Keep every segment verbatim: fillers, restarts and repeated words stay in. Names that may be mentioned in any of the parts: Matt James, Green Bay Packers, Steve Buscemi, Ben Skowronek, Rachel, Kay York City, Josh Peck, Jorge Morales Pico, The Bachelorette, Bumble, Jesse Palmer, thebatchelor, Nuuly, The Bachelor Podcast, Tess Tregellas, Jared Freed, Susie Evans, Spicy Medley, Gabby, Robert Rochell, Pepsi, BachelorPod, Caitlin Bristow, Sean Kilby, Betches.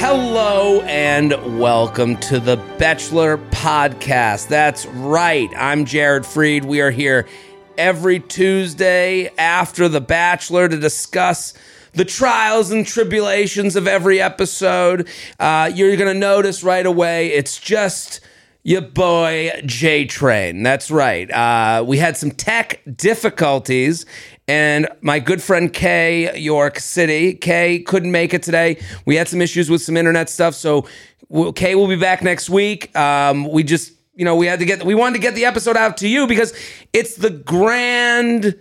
Hello and welcome to The Bachelor Podcast. That's right. I'm Jared Freed. We are here every Tuesday after The Bachelor to discuss the trials and tribulations of every episode. Uh, you're going to notice right away, it's just your boy J-Train. That's right. Uh, we had some tech difficulties, and my good friend Kay York City, Kay couldn't make it today. We had some issues with some internet stuff, so we'll, Kay will be back next week. Um, we just, you know, we had to get, we wanted to get the episode out to you because it's the grand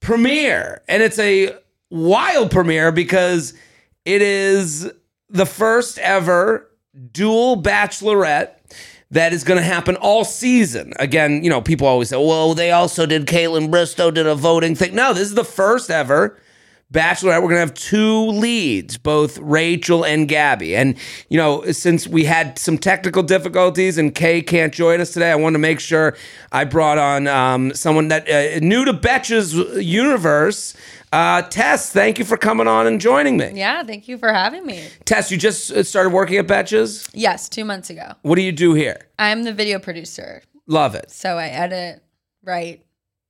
premiere, and it's a wild premiere because it is the first ever dual Bachelorette that is going to happen all season. Again, you know, people always say, well, they also did Caitlin Bristow, did a voting thing. No, this is the first ever Bachelorette. We're going to have two leads, both Rachel and Gabby. And, you know, since we had some technical difficulties and Kay can't join us today, I wanted to make sure I brought on um, someone that uh, new to Betches universe. Uh, Tess, thank you for coming on and joining me. Yeah, thank you for having me. Tess, you just started working at Betches? Yes, two months ago. What do you do here? I'm the video producer. Love it. So I edit, write,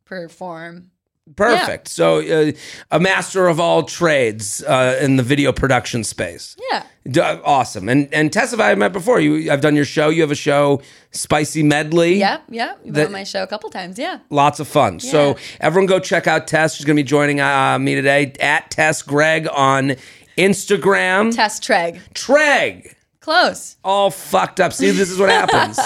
perform. Perfect. Yeah. So uh, a master of all trades uh, in the video production space. Yeah. D- awesome. And and Tess, if I met before, you, I've done your show. You have a show, Spicy Medley. Yep, yep. You've been on my show a couple times, yeah. Lots of fun. Yeah. So everyone go check out Tess. She's going to be joining uh, me today at Tess Greg on Instagram. Tess Treg. Treg. Close. All fucked up. See, this is what happens.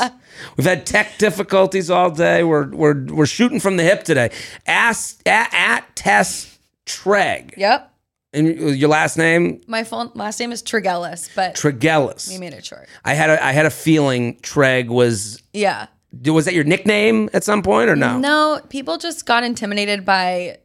We've had tech difficulties all day. We're we're we're shooting from the hip today. Ask at, at Tess Treg. Yep. And your last name? My full last name is Tregellas, but Tregellas. We made it short. I had a, I had a feeling Treg was yeah. Was that your nickname at some point or no? No, people just got intimidated by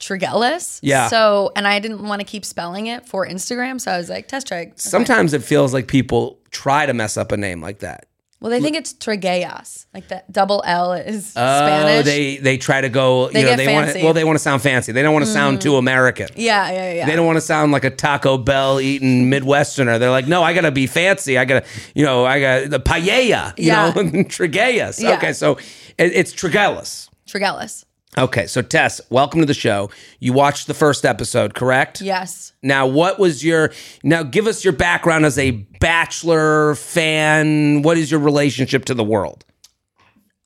Tregellas. Yeah. So, and I didn't want to keep spelling it for Instagram, so I was like Tess Treg. Okay. Sometimes it feels like people try to mess up a name like that. Well, they think it's Tregellas, like that double L is oh, Spanish. Oh, they they try to go. You they know, get they fancy. Wanna, well, they want to sound fancy. They don't want to mm. sound too American. Yeah, yeah, yeah. They don't want to sound like a Taco Bell eating Midwesterner. They're like, no, I gotta be fancy. I gotta, you know, I got the paella. You yeah. know, Tregellas. Yeah. Okay, so it, it's Tregellas. Tregellas. Okay, so Tess, welcome to the show. You watched the first episode, correct? Yes. Now, what was your, now give us your background as a Bachelor fan. What is your relationship to the world?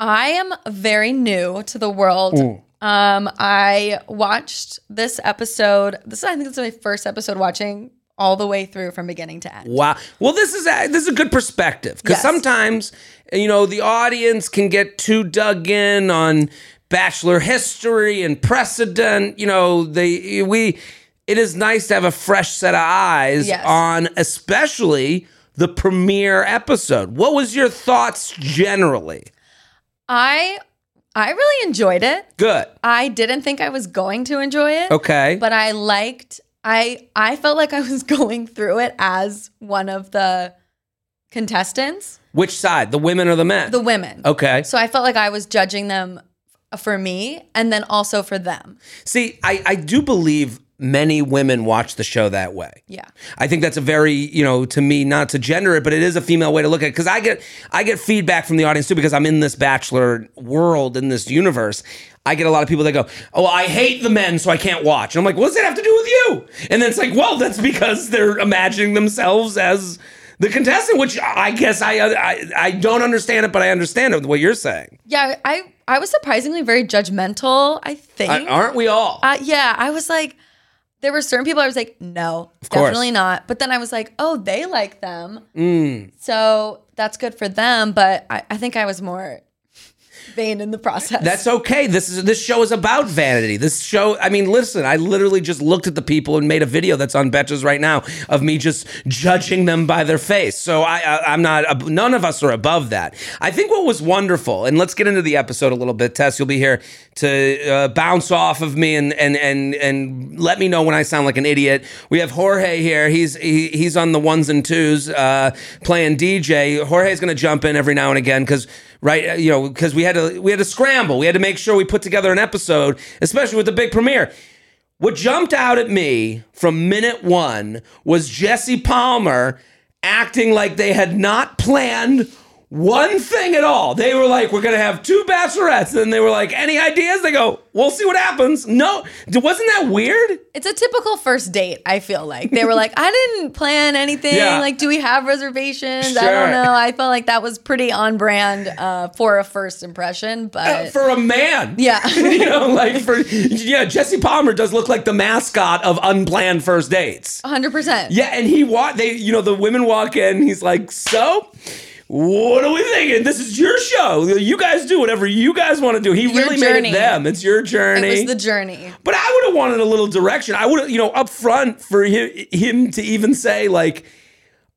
I am very new to the world. Ooh. Um, I watched this episode. This is, I think this is my first episode watching all the way through from beginning to end. Wow. Well, this is a, this is a good perspective because yes. sometimes, you know, the audience can get too dug in on Bachelor history and precedent, you know, they we. It is nice to have a fresh set of eyes yes. on, especially the premiere episode. What was your thoughts generally? I I really enjoyed it. Good. I didn't think I was going to enjoy it. Okay, but I liked. I I felt like I was going through it as one of the contestants. Which side, the women or the men? The women. Okay. So I felt like I was judging them. For me, and then also for them. See, I, I do believe many women watch the show that way. Yeah. I think that's a very, you know, to me, not to gender it, but it is a female way to look at it. Because I get I get feedback from the audience, too, because I'm in this Bachelor world, in this universe. I get a lot of people that go, oh, I hate the men, so I can't watch. And I'm like, what does that have to do with you? And then it's like, well, that's because they're imagining themselves as the contestant, which I guess I, I I don't understand it, but I understand it, what you're saying. Yeah, I I was surprisingly very judgmental, I think. Uh, aren't we all? Uh, yeah, I was like, there were certain people I was like, no, of definitely course. Not. But then I was like, oh, they like them. Mm. So that's good for them. But I, I think I was more vain in the process. That's okay. This is this show is about vanity. This show, I mean, listen, I literally just looked at the people and made a video that's on Betches right now of me just judging them by their face. So I, I, I'm not, none of us are above that. I think what was wonderful, and let's get into the episode a little bit, Tess, you'll be here to uh, bounce off of me and and and and let me know when I sound like an idiot. We have Jorge here. He's he, he's on the ones and twos uh, playing D J. Jorge's going to jump in every now and again because right, you know, because we had to we had to scramble. We had to make sure we put together an episode, especially with the big premiere. What jumped out at me from minute one was Jesse Palmer acting like they had not planned one thing at all. They were like, we're going to have two bachelorettes. And they were like, any ideas? They go, we'll see what happens. No, wasn't that weird? It's a typical first date, I feel like. They were like, I didn't plan anything. Yeah. Like, do we have reservations? Sure. I don't know. I felt like that was pretty on brand uh, for a first impression. But uh, for a man. Yeah. You know, like, for, yeah, Jesse Palmer does look like the mascot of unplanned first dates. one hundred percent. Yeah, and he walk, they, you know, the women walk in, he's like, so? What are we thinking? This is your show. You guys do whatever you guys want to do. He your really journey. Made it them. It's your journey. It was the journey. But I would have wanted a little direction. I would have, you know, up front for him, him to even say, like,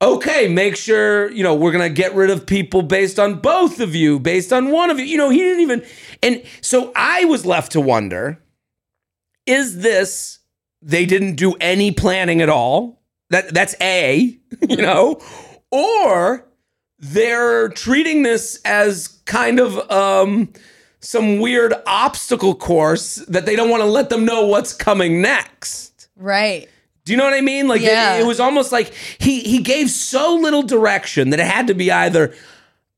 okay, make sure, you know, we're going to get rid of people based on both of you, based on one of you. You know, he didn't even. And so I was left to wonder, is this, they didn't do any planning at all? That That's A, you know, or they're treating this as kind of um, some weird obstacle course that they don't want to let them know what's coming next. Right. Do you know what I mean? Like, yeah. it, it was almost like he he gave so little direction that it had to be either.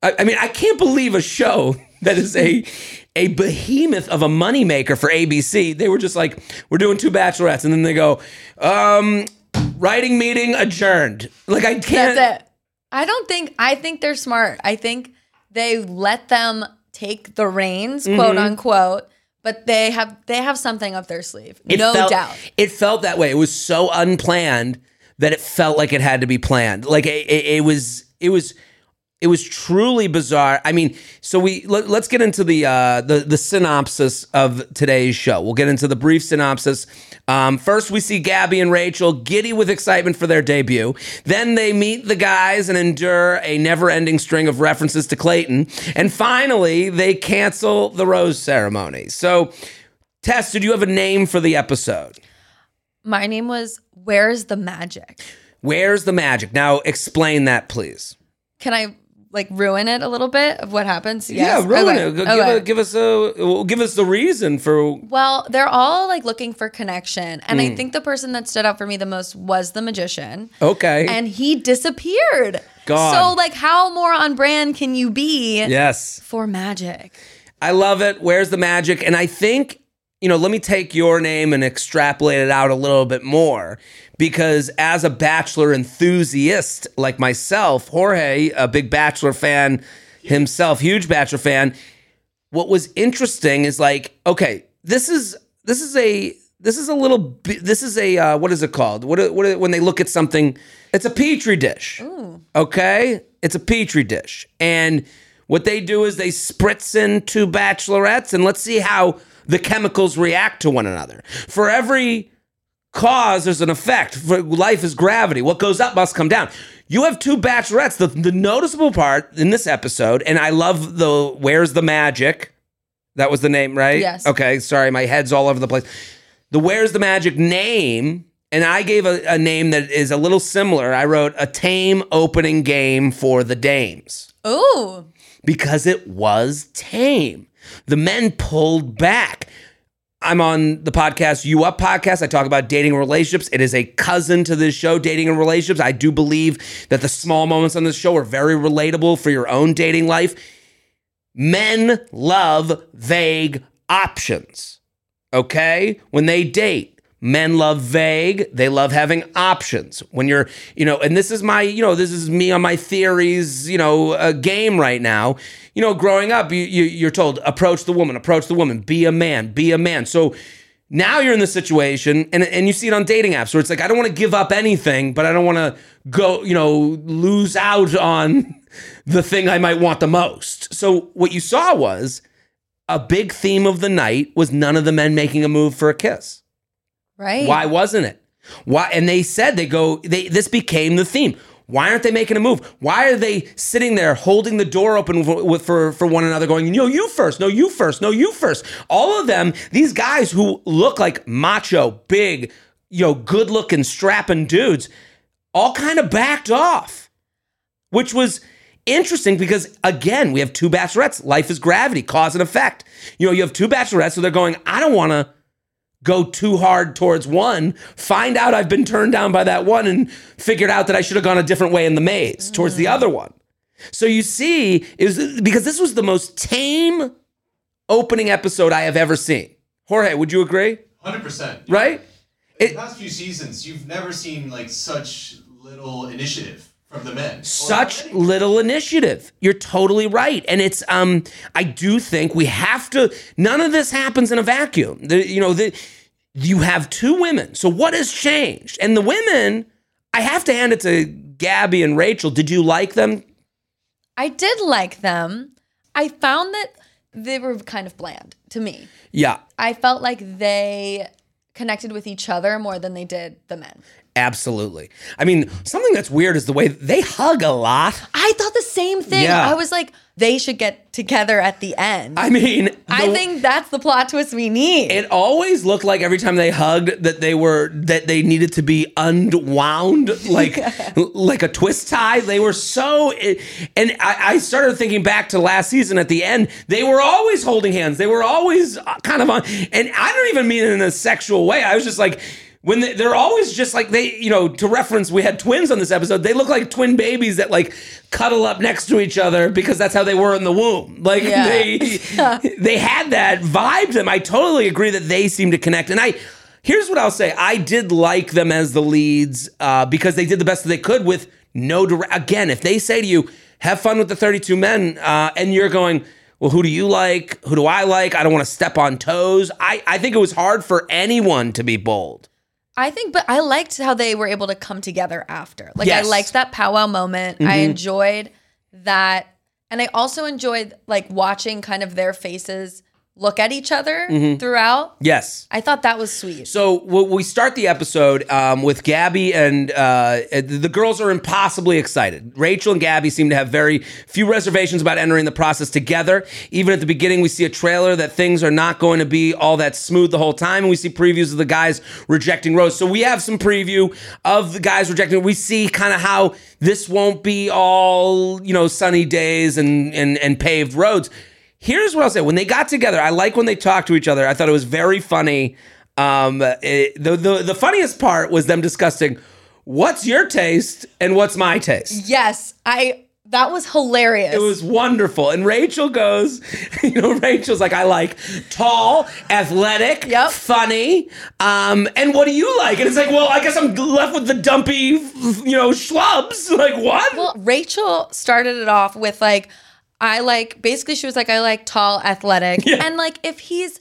I, I mean, I can't believe a show that is a a behemoth of a moneymaker for A B C. They were just like, we're doing two bachelorettes. And then they go, um, writing meeting adjourned. Like, I can't. That's it. I don't think, I think they're smart. I think they let them take the reins, mm-hmm. quote unquote, but they have they have something up their sleeve, it no felt, doubt. It felt that way. It was so unplanned that it felt like it had to be planned. Like it, it, it was, it was, it was truly bizarre. I mean, so we let, let's get into the uh, the the synopsis of today's show. We'll get into the brief synopsis. Um, first, we see Gabby and Rachel giddy with excitement for their debut. Then they meet the guys and endure a never-ending string of references to Clayton. And finally, they cancel the rose ceremony. So, Tess, did you have a name for the episode? My name was Where's the Magic? Where's the Magic? Now, explain that, please. Can I like ruin it a little bit of what happens? Yes. Yeah, ruin okay. it. Give, okay. a, give us a give us the reason for. Well, they're all like looking for connection, and mm. I think the person that stood out for me the most was the magician. Okay, and he disappeared. God. So like, how more on brand can you be? Yes. For magic. I love it. Where's the magic? And I think you know. Let me take your name and extrapolate it out a little bit more. Because as a Bachelor enthusiast like myself, Jorge, a big Bachelor fan himself, huge Bachelor fan, what was interesting is like, okay, this is this is a this is a little this is a uh, what is it called? What what when they look at something? It's a petri dish. Ooh. Okay, it's a petri dish, and what they do is they spritz in two bachelorettes, and let's see how the chemicals react to one another. For every cause, there's an effect. For life is gravity. What goes up must come down. You have two bachelorettes. The, the noticeable part in this episode, and I love the Where's the Magic? That was the name, right? Yes. Okay, sorry, my head's all over the place. The Where's the Magic name, and I gave a, a name that is a little similar. I wrote a tame opening game for the dames. Ooh. Because it was tame. The men pulled back. I'm on the podcast, You Up Podcast. I talk about dating and relationships. It is a cousin to this show, dating and relationships. I do believe that the small moments on this show are very relatable for your own dating life. Men love vague options, okay? When they date, men love vague. They love having options. When you're, you know, and this is my, you know, this is me on my theories, you know, uh, game right now. You know, growing up, you, you, you're told, approach the woman, approach the woman, be a man, be a man. So now you're in this situation, and, and you see it on dating apps where it's like, I don't want to give up anything, but I don't want to go, you know, lose out on the thing I might want the most. So what you saw was a big theme of the night was none of the men making a move for a kiss. Right. Why wasn't it? Why? And they said, they go, they, this became the theme. Why aren't they making a move? Why are they sitting there holding the door open for, for, for one another going, no, you first, no, you first, no, you first. All of them, these guys who look like macho, big, you know, good looking, strapping dudes, all kind of backed off, which was interesting because, again, we have two bachelorettes. Life is gravity, cause and effect. You know, you have two bachelorettes, so they're going, I don't want to go too hard towards one, find out I've been turned down by that one and figured out that I should have gone a different way in the maze mm. towards the other one. So you see, is because this was the most tame opening episode I have ever seen. Jorge, would you agree? one hundred percent. Yeah. Right? In it, the past few seasons, you've never seen like such little initiative from the men. Such little initiative. You're totally right. And it's, um, I do think we have to, none of this happens in a vacuum. The, you know, the, you have two women. So what has changed? And the women, I have to hand it to Gabby and Rachel. Did you like them? I did like them. I found that they were kind of bland to me. Yeah. I felt like they connected with each other more than they did the men. Absolutely. I mean, something that's weird is the way they hug a lot. I thought the same thing. Yeah. I was like, they should get together at the end. I mean, the, I think that's the plot twist we need. It always looked like every time they hugged that they were that they needed to be unwound like like a twist tie. They were so, and I, I started thinking back to last season at the end. They were always holding hands. They were always kind of on, and I don't even mean it in a sexual way. I was just like, when they, they're always just like they, you know, to reference, we had twins on this episode. They look like twin babies that like cuddle up next to each other because that's how they were in the womb. Like yeah. they, they had that vibe to them. I totally agree that they seem to connect. And I, here's what I'll say. I did like them as the leads uh, because they did the best that they could with no direct. Again, if they say to you, have fun with the thirty-two men uh, and you're going, well, who do you like? Who do I like? I don't want to step on toes. I, I think it was hard for anyone to be bold. I think, but I liked how they were able to come together after. Like, yes. I liked that powwow moment. Mm-hmm. I enjoyed that. And I also enjoyed, like, watching kind of their faces look at each other mm-hmm. throughout. Yes. I thought that was sweet. So well, we start the episode um, with Gabby and uh, the girls are impossibly excited. Rachel and Gabby seem to have very few reservations about entering the process together. Even at the beginning, we see a trailer that things are not going to be all that smooth the whole time. And we see previews of the guys rejecting Rose. So we have some preview of the guys rejecting. We see kind of how this won't be all, you know, sunny days and and, and paved roads. Here's what I'll say. When they got together, I like when they talked to each other. I thought it was very funny. Um, it, the, the the funniest part was them discussing what's your taste and what's my taste. Yes, I that was hilarious. It was wonderful. And Rachel goes, you know, Rachel's like, I like tall, athletic, yep. funny. Um, and what do you like? And it's like, well, I guess I'm left with the dumpy, you know, schlubs. Like what? Well, Rachel started it off with like, I like, basically she was like, I like tall, athletic. Yeah. And like, if he's,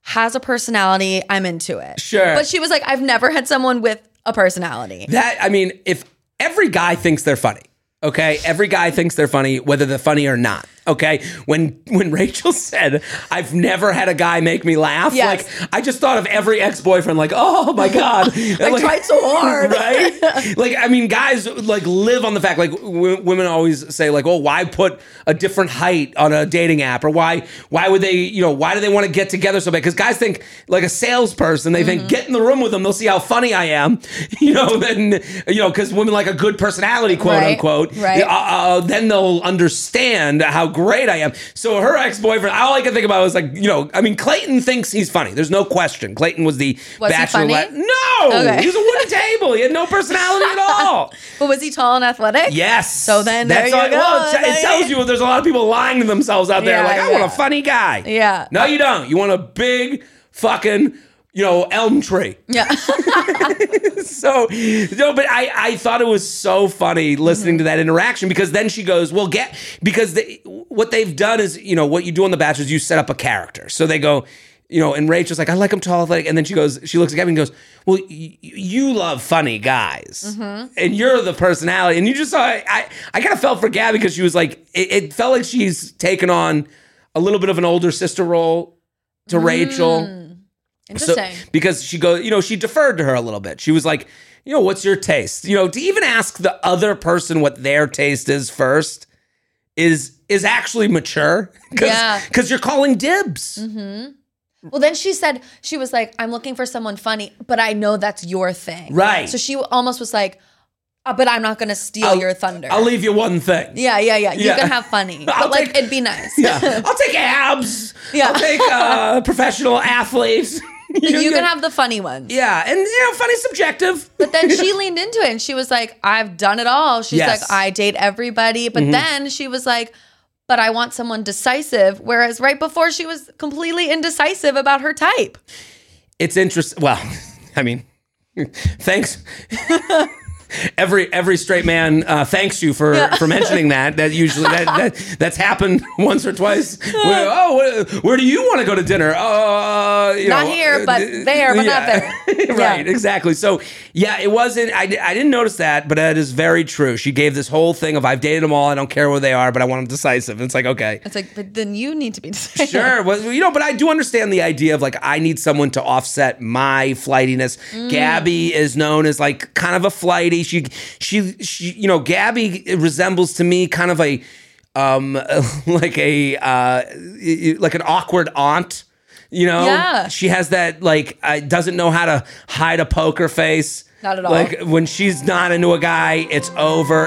has a personality, I'm into it. Sure. But she was like, I've never had someone with a personality. That, I mean, if every guy thinks they're funny, okay? Every guy thinks they're funny, whether they're funny or not, okay? When when Rachel said, I've never had a guy make me laugh, yes. like, I just thought of every ex-boyfriend, like, oh my God. I like, tried so hard. Right? Like, I mean, guys, like, live on the fact, like, w- women always say, like, oh, why put a different height on a dating app? Or why why would they, you know, why do they want to get together so bad? Because guys think, like a salesperson, they mm-hmm. think, get in the room with them, they'll see how funny I am. You know, then, you know, because women like a good personality, quote right. unquote. Right. Uh, uh, then they'll understand how great I am. So her ex-boyfriend, all I could think about was like, you know, I mean, Clayton thinks he's funny. There's no question. Clayton was the was Bachelorette. No! Okay. He was a wooden table. He had no personality at all. But was he tall and athletic? Yes. So then there That's you all, go. Well, it, it tells you there's a lot of people lying to themselves out there. Yeah, like, I yeah. want a funny guy. Yeah. No, you don't. You want a big fucking, you know, elm tree. Yeah. So, no, but I, I thought it was so funny listening mm-hmm. to that interaction because then she goes, well, get, because they, what they've done is, you know, what you do on The Bachelor is you set up a character. So they go, you know, and Rachel's like, I like him tall, athletic. And then she goes, she looks at Gabby and goes, well, y- you love funny guys. Mm-hmm. And you're the personality. And you just saw, I, I, I kind of felt for Gabby because she was like, it, it felt like she's taken on a little bit of an older sister role to mm. Rachel. Interesting. So, because she goes, you know, she deferred to her a little bit. She was like, you know, what's your taste? You know, to even ask the other person what their taste is first is is actually mature. Cause, yeah. Because you're calling dibs. Mm-hmm. Well, then she said, she was like, I'm looking for someone funny, but I know that's your thing. Right. So she almost was like, oh, but I'm not going to steal I'll, your thunder. I'll leave you one thing. Yeah, yeah, yeah. You yeah. can have funny. But I'll like, take, it'd be nice. Yeah. I'll take abs. Yeah. I'll take uh, professional athletes. You, you can, can have the funny ones. Yeah. And, you know, funny subjective. But then she leaned into it and she was like, I've done it all. She's yes. like, I date everybody. But mm-hmm. then she was like, but I want someone decisive. Whereas right before she was completely indecisive about her type. It's interesting. Well, I mean, thanks. Every every straight man uh, thanks you for, yeah. for mentioning that. That usually that, that that's happened once or twice. Where, oh, where, where do you want to go to dinner? Uh, you not know, here, but uh, there, but yeah. not there. Right, yeah. Exactly. So yeah, it wasn't. I, I didn't notice that, but that is very true. She gave this whole thing of I've dated them all. I don't care where they are, but I want them decisive. And it's like okay. It's like, but then you need to be decisive. Sure, well, you know, but I do understand the idea of like I need someone to offset my flightiness. Mm. Gabby is known as like kind of a flighty. She, she, she, you know, Gabby resembles to me kind of a, um, like a, uh, like an awkward aunt, you know? Yeah. She has that, like, uh, doesn't know how to hide a poker face. Not at all. Like, when she's not into a guy, it's over.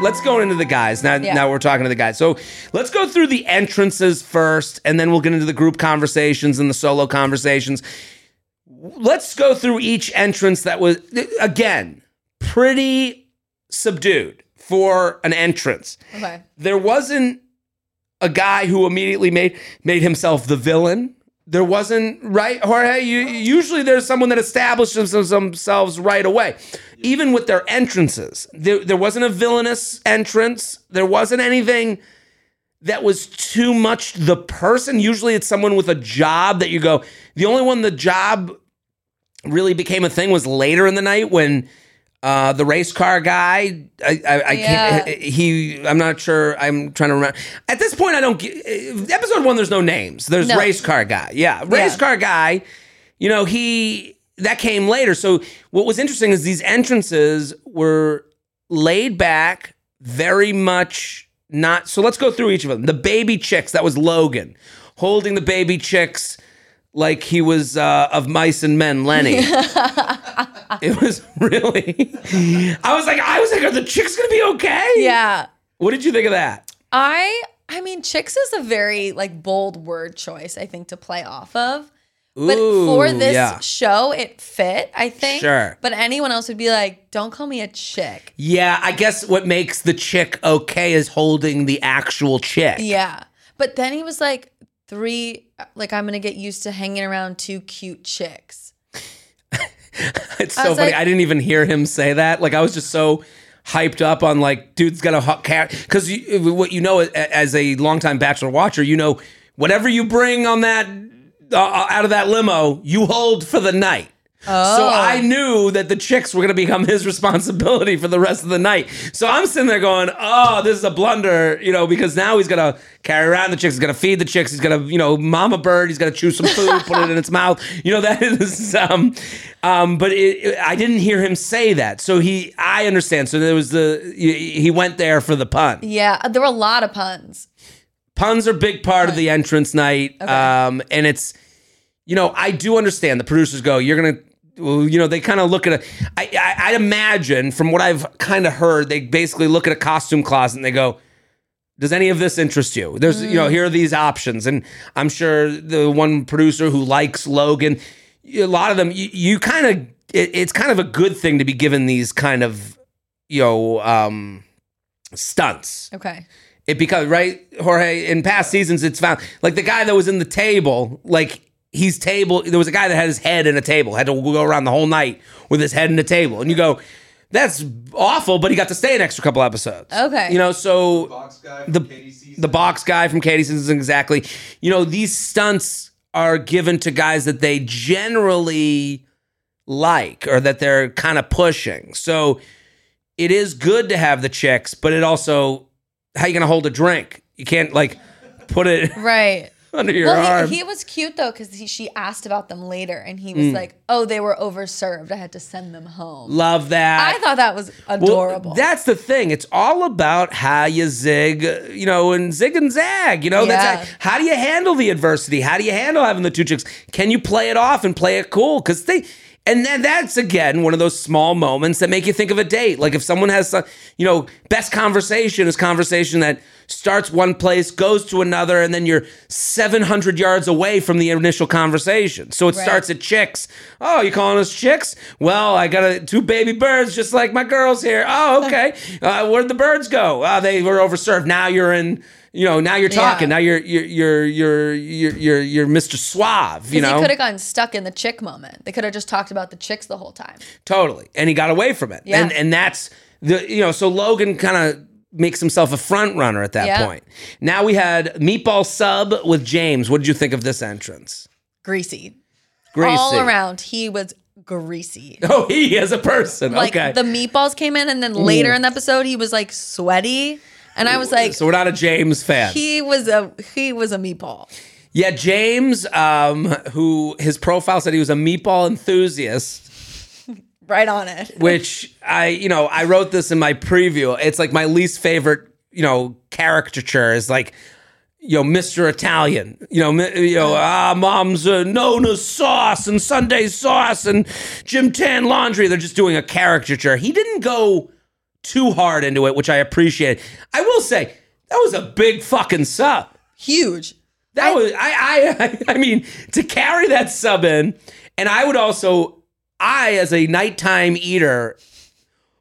Let's go into the guys. Now, yeah. now we're talking to the guys. So let's go through the entrances first, and then we'll get into the group conversations and the solo conversations. Let's go through each entrance that was, again, pretty subdued for an entrance. Okay. There wasn't a guy who immediately made made himself the villain. There wasn't, right, Jorge? You, usually there's someone that establishes themselves right away. Even with their entrances, there, there wasn't a villainous entrance. There wasn't anything that was too much the person. Usually it's someone with a job that you go, the only one the job really became a thing was later in the night when uh, the race car guy, I, I, I yeah. can't, he, I'm not sure, I'm trying to remember. At this point, I don't get, episode one, there's no names. There's no. Race car guy. Yeah, race yeah. car guy, you know, he, that came later. So what was interesting is these entrances were laid back very much not, so let's go through each of them. The baby chicks, that was Logan, holding the baby chicks like he was uh, of Mice and Men, Lenny. It was really... I was like, I was like, are the chicks going to be okay? Yeah. What did you think of that? I I mean, chicks is a very, like, bold word choice, I think, to play off of. Ooh, but for this yeah. show, it fit, I think. Sure. But anyone else would be like, don't call me a chick. Yeah, I guess what makes the chick okay is holding the actual chick. Yeah. But then he was like, three, like, I'm going to get used to hanging around two cute chicks. It's so I funny. Like, I didn't even hear him say that. Like, I was just so hyped up on, like, dude's got a hot cat. Because you, what you know as a longtime Bachelor watcher, you know, whatever you bring on that, uh, out of that limo, you hold for the night. Oh. So I knew that the chicks were going to become his responsibility for the rest of the night. So I'm sitting there going, oh, this is a blunder, you know, because now he's going to carry around the chicks. He's going to feed the chicks. He's going to, you know, mama bird. He's going to chew some food, put it in its mouth. You know, that is, um, um, but it, it, I didn't hear him say that. So he, I understand. So there was the, he went there for the pun. Yeah, there were a lot of puns. Puns are a big part Pun. of the entrance night. Okay. Um, and it's, you know, I do understand the producers go, you're going to, well, you know, they kind of look at a, I, I, I imagine from what I've kind of heard, they basically look at a costume closet and they go, does any of this interest you? There's, mm. you know, here are these options. And I'm sure the one producer who likes Logan, a lot of them, you, you kind of, it, it's kind of a good thing to be given these kind of, you know, um, stunts. Okay. It becomes, right, Jorge, in past seasons, it's found, like the guy that was in the table, like he's table, there was a guy that had his head in a table, had to go around the whole night with his head in the table. And you go, that's awful, but he got to stay an extra couple episodes. Okay. You know, so the box guy from the, the box guy from Katie season, exactly. You know, these stunts are given to guys that they generally like or that they're kind of pushing. So it is good to have the chicks, but it also, how are you going to hold a drink? You can't like put it right under your well, arm. He, he was cute though, because she asked about them later, and he was mm. like, "Oh, they were overserved. I had to send them home." Love that. I thought that was adorable. Well, that's the thing. It's all about how you zig, you know, and zig and zag. You know, yeah. that's how, how do you handle the adversity? How do you handle having the two chicks? Can you play it off and play it cool? Because they. And then that's, again, one of those small moments that make you think of a date. Like if someone has, some, you know, best conversation is conversation that starts one place, goes to another, and then you're seven hundred yards away from the initial conversation. So it right. starts at chicks. Oh, you calling us chicks? Well, I got a, two baby birds just like my girls here. Oh, okay. uh, where'd the birds go? Oh, they were overserved. Now you're in... You know, now you're talking. Yeah. Now you're you're you're you're you're you're, you're Mister Suave. You know, he could have gotten stuck in the chick moment. They could have just talked about the chicks the whole time. Totally, and he got away from it. Yeah. And and that's the you know. So Logan kind of makes himself a front runner at that yeah. point. Now we had Meatball Sub with James. What did you think of this entrance? Greasy, greasy all around. He was. Greasy. Oh, he as a person. Like okay. The meatballs came in, and then later Ooh. in the episode, he was like sweaty. And I was like, so we're not a James fan. He was a he was a meatball. Yeah, James, um, who his profile said he was a meatball enthusiast. Right on it. Which I, you know, I wrote this in my preview. It's like my least favorite, you know, caricature is like, you know, Mister Italian. You know, you know, ah, mom's uh, Nona's sauce and Sunday sauce and Jim Tan laundry. They're just doing a caricature. He didn't go too hard into it, which I appreciate. I will say that was a big fucking sub. Huge. That I, was I, I I mean to carry that sub in, and I would also I as a nighttime eater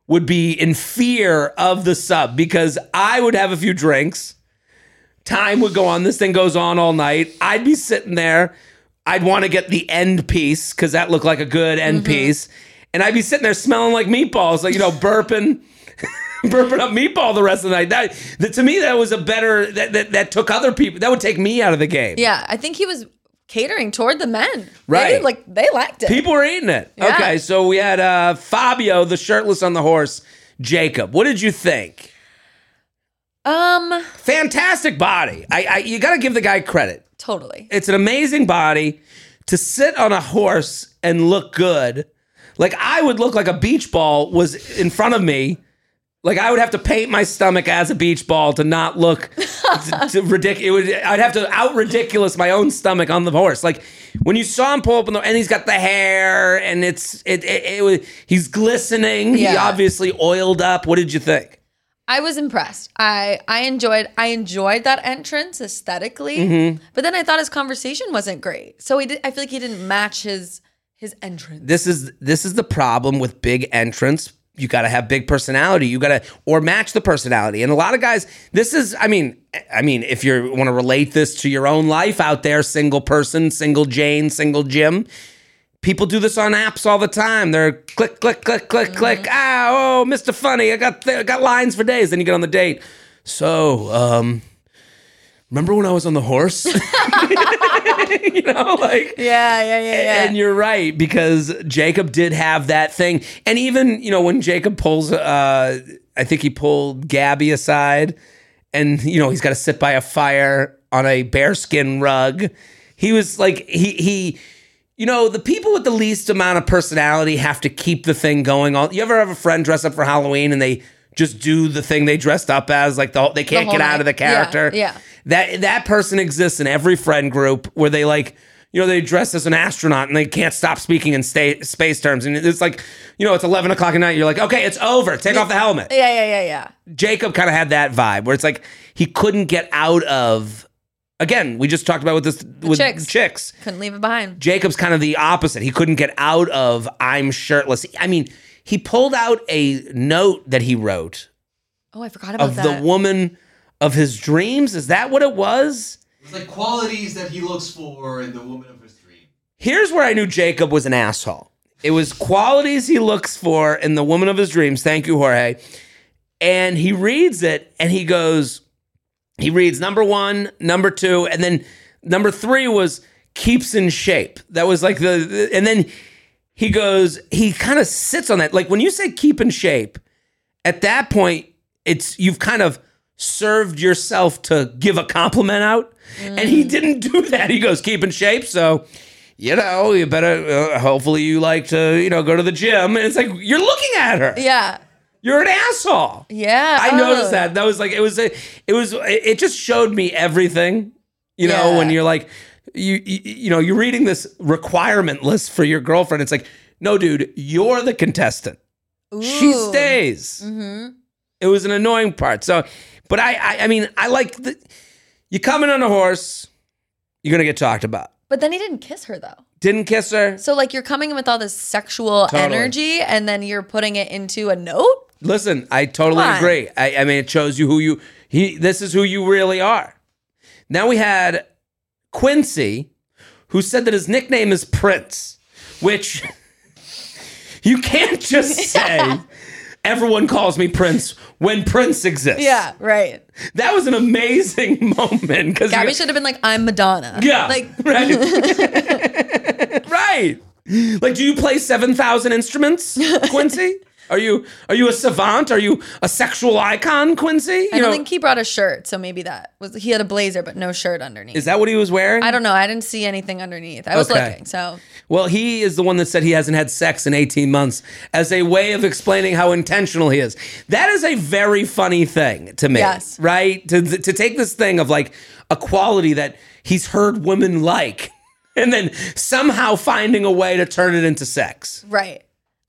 would be in fear of the sub because I would have a few drinks. Time would go on. This thing goes on all night. I'd be sitting there. I'd want to get the end piece because that looked like a good end mm-hmm. piece, and I'd be sitting there smelling like meatballs, like you know, burping. Burping up meatball the rest of the night. That, that to me, that was a better that, that that took other people. That would take me out of the game. Yeah, I think he was catering toward the men. Right, they, like they liked it. People were eating it. Yeah. Okay, so we had uh, Fabio, the shirtless on the horse. Jacob, what did you think? Um, fantastic body. I, I you got to give the guy credit. Totally, it's an amazing body to sit on a horse and look good. Like I would look like a beach ball was in front of me. Like I would have to paint my stomach as a beach ball to not look to, to ridiculous. I'd have to out ridiculous my own stomach on the horse. Like when you saw him pull up, in the, and he's got the hair, and it's it it, it was he's glistening. Yeah. He obviously oiled up. What did you think? I was impressed. I I enjoyed I enjoyed that entrance aesthetically, mm-hmm. but then I thought his conversation wasn't great. So he did, I feel like he didn't match his his entrance. This is this is the problem with big entrance. You got to have big personality. You got to, or match the personality. And a lot of guys, this is, I mean, I mean, if you want to relate this to your own life out there, single person, single Jane, single Jim, people do this on apps all the time. They're click, click, click, click, mm-hmm. click. Ah, oh, Mister Funny. I got, th- I got lines for days. Then you get on the date. So, um, remember when I was on the horse? You know, like yeah, yeah, yeah, yeah. And you're right because Jacob did have that thing, and even you know when Jacob pulls, uh, I think he pulled Gabby aside, and you know he's got to sit by a fire on a bearskin rug. He was like he he, you know, the people with the least amount of personality have to keep the thing going on. You ever have a friend dress up for Halloween and they just do the thing they dressed up as, like the whole, they can't the get night. out of the character. Yeah, yeah, that that person exists in every friend group where they like, you know, they dress as an astronaut and they can't stop speaking in sta- space terms. And it's like, you know, it's eleven o'clock at night. You're like, okay, it's over. Take yeah. off the helmet. Yeah, yeah, yeah, yeah. Jacob kind of had that vibe where it's like he couldn't get out of. Again, we just talked about with this with chicks. chicks. Couldn't leave it behind. Jacob's kind of the opposite. He couldn't get out of I'm shirtless. I mean. He pulled out a note that he wrote. Oh, I forgot about that. Of the woman of his dreams? Is that what it was? It's like qualities that he looks for in the woman of his dream. Here's where I knew Jacob was an asshole. It was qualities he looks for in the woman of his dreams. Thank you, Jorge. And he reads it and he goes, he reads number one, number two, and then number three was keeps in shape. That was like the, the and then he goes, he kind of sits on that. Like when you say keep in shape, at that point, it's you've kind of served yourself to give a compliment out. Mm. And he didn't do that. He goes, keep in shape. So, you know, you better, uh, hopefully you like to, you know, go to the gym. And it's like, you're looking at her. Yeah. You're an asshole. Yeah. I oh. noticed that. That was like, it was, a, it was, it just showed me everything, you know, yeah. when you're like, you, you, you know, you're reading this requirement list for your girlfriend. It's like, no, dude, you're the contestant. Ooh. She stays. Mm-hmm. It was an annoying part. So, but I, I, I mean, I like the, you come in on a horse, you're going to get talked about. But then he didn't kiss her, though. Didn't kiss her. So, like, you're coming in with all this sexual totally. energy, and then you're putting it into a note? Listen, I totally agree. I, I mean, it shows you who you, he, this is who you really are. Now we had Quincy, who said that his nickname is Prince, which you can't just say, everyone calls me Prince when Prince exists. Yeah, right. That was an amazing moment. Because Gabby should have been like, I'm Madonna. Yeah, like right. Right. Like, do you play seven thousand instruments, Quincy? Are you are you a savant? Are you a sexual icon, Quincy? You I don't know. think he brought a shirt, so maybe that was he had a blazer but no shirt underneath. Is that what he was wearing? I don't know. I didn't see anything underneath. I was okay. looking. So well, he is the one that said he hasn't had sex in eighteen months as a way of explaining how intentional he is. That is a very funny thing to me. Yes. Right? To to take this thing of like a quality that he's heard women like and then somehow finding a way to turn it into sex. Right.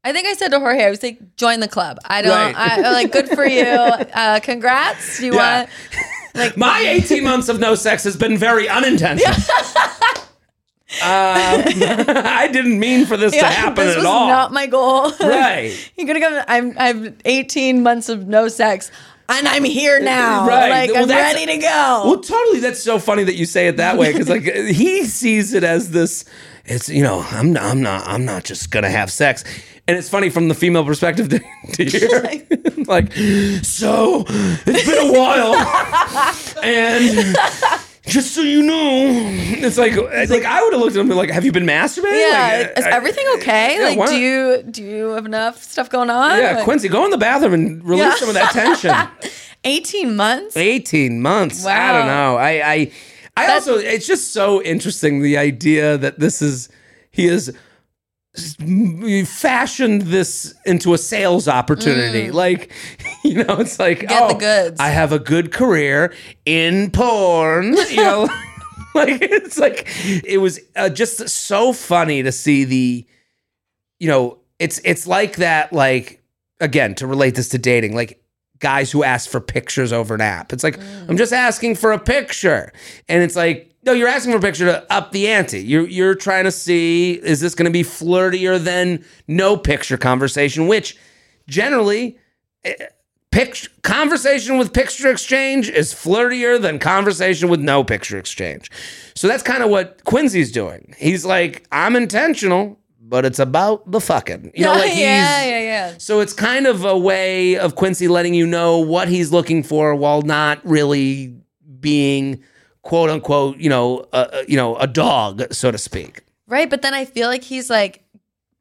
I think I said to Jorge, I was like, join the club. I don't, right. I, I'm like, good for you. Uh, congrats. Do you yeah. want to? Like, my eighteen months of no sex has been very unintentional. uh, I didn't mean for this yeah, to happen this at all. This was not my goal. Right. You're going to come, I'm, I've eighteen months of no sex. And I'm here now. Right. Like, well, I'm ready to go. Well, totally. That's so funny that you say it that way. Because, like, he sees it as this, it's, you know, I'm not, I'm not, I'm not just going to have sex. And it's funny from the female perspective to, to hear. Like, so, it's been a while. And just so you know, it's like, it's like, like I would have looked at him and been like, have you been masturbating? Yeah, like, is I, everything okay? Yeah, like, do you do you have enough stuff going on? Yeah, like, Quincy, go in the bathroom and release yeah. some of that tension. eighteen months? eighteen months. Wow. I don't know. I, I, I That's, also, it's just so interesting, the idea that this is, he is, you fashioned this into a sales opportunity. Mm. Like, you know, it's like, Get oh, the goods. I have a good career in porn. You know, like, it's like, it was uh, just so funny to see the, you know, it's, it's like that, like, again, to relate this to dating, like guys who ask for pictures over an app. It's like, mm. I'm just asking for a picture. And it's like, no, you're asking for a picture to up the ante. You're you're trying to see, is this going to be flirtier than no picture conversation, which generally picture, conversation with picture exchange is flirtier than conversation with no picture exchange. So that's kind of what Quincy's doing. He's like, I'm intentional, but it's about the fucking. You know, like he's, yeah, yeah, yeah. So it's kind of a way of Quincy letting you know what he's looking for while not really being quote unquote, you know, uh, you know, a dog, so to speak. Right, but then I feel like he's like,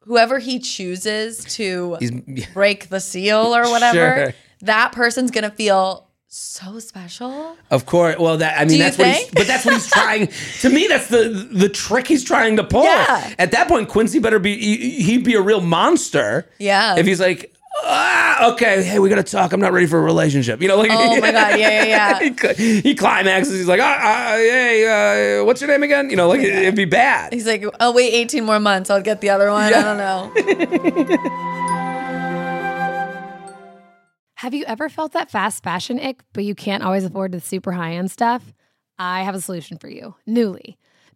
whoever he chooses to yeah. break the seal or whatever, sure. that person's gonna feel so special. Of course. Well, that I mean, Do that's what. He's, but that's what he's trying. To me, that's the the trick he's trying to pull. Yeah. At that point, Quincy better be. He'd be a real monster. Yeah. If he's like, ah, okay, hey, we gotta talk. I'm not ready for a relationship. You know, like, oh my god, yeah, yeah, yeah. he, he climaxes. He's like, ah, ah, hey, uh, what's your name again? You know, like, yeah. it'd be bad. He's like, I'll wait eighteen more months. I'll get the other one. Yeah. I don't know. Have you ever felt that fast fashion ick, but you can't always afford the super high end stuff? I have a solution for you. Nuuly.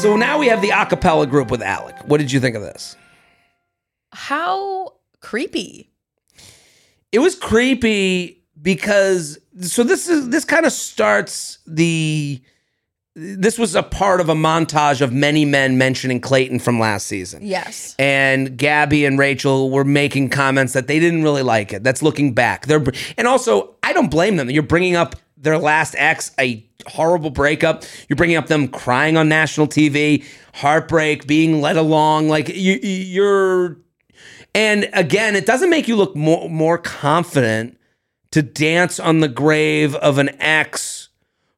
So now we have the a cappella group with Alec. What did you think of this? How creepy. It was creepy because so this is this kind of starts the this was a part of a montage of many men mentioning Clayton from last season. Yes. And Gabby and Rachel were making comments that they didn't really like it. That's looking back. They're and also I don't blame them. You're bringing up their last ex, a horrible breakup. You're bringing up them crying on national T V, heartbreak, being led along. Like you, you're, and again, it doesn't make you look more, more confident to dance on the grave of an ex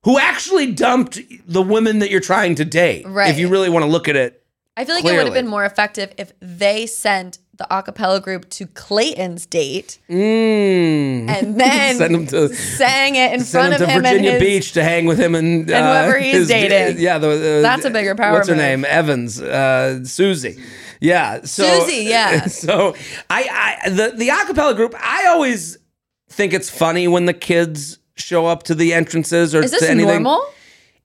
who actually dumped the women that you're trying to date. Right. If you really want to look at it, I feel like clearly. It would have been more effective if they sent the a cappella group to Clayton's date mm. and then send him to, sang it in front of him. Send him to Virginia his, Beach to hang with him and, uh, and whoever he's his, dating. Yeah, the, the, that's a bigger power What's move. Her name? Evans. Uh, Susie. Yeah. So, Susie, yeah. So I, I the, the a cappella group, I always think it's funny when the kids show up to the entrances or to anything. Is this normal?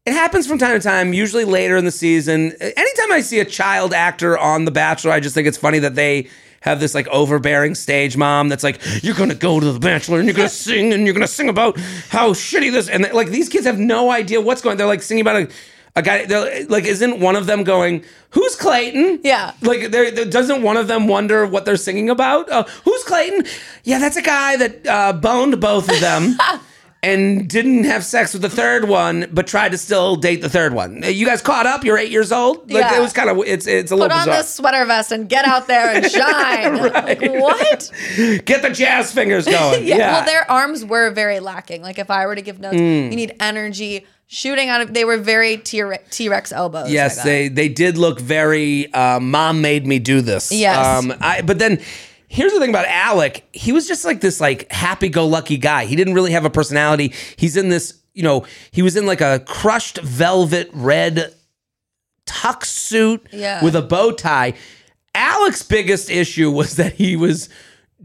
It happens from time to time, usually later in the season. Anytime I see a child actor on The Bachelor, I just think it's funny that they have this like overbearing stage mom that's like, you're going to go to The Bachelor and you're going to sing and you're going to sing about how shitty this. And like these kids have no idea what's going on. They're like singing about a, a guy. They're like, isn't one of them going, who's Clayton? Yeah. Like there doesn't one of them wonder what they're singing about? Uh, who's Clayton? Yeah, that's a guy that uh, boned both of them. And didn't have sex with the third one, but tried to still date the third one. You guys caught up? You're eight years old? Like, yeah. It was kind of, it's it's a Put little bizarre. Put on this sweater vest and get out there and shine. Right. What? Get the jazz fingers going. yeah. yeah. Well, their arms were very lacking. Like, if I were to give notes, mm. you need energy. Shooting out of, they were very T-Rex elbows. Yes, they, they did look very, uh, mom made me do this. Yes. Um, I, but then... Here's the thing about Alec. He was just like this like happy-go-lucky guy. He didn't really have a personality. He's in this, you know, he was in like a crushed velvet red tux suit yeah. with a bow tie. Alec's biggest issue was that he was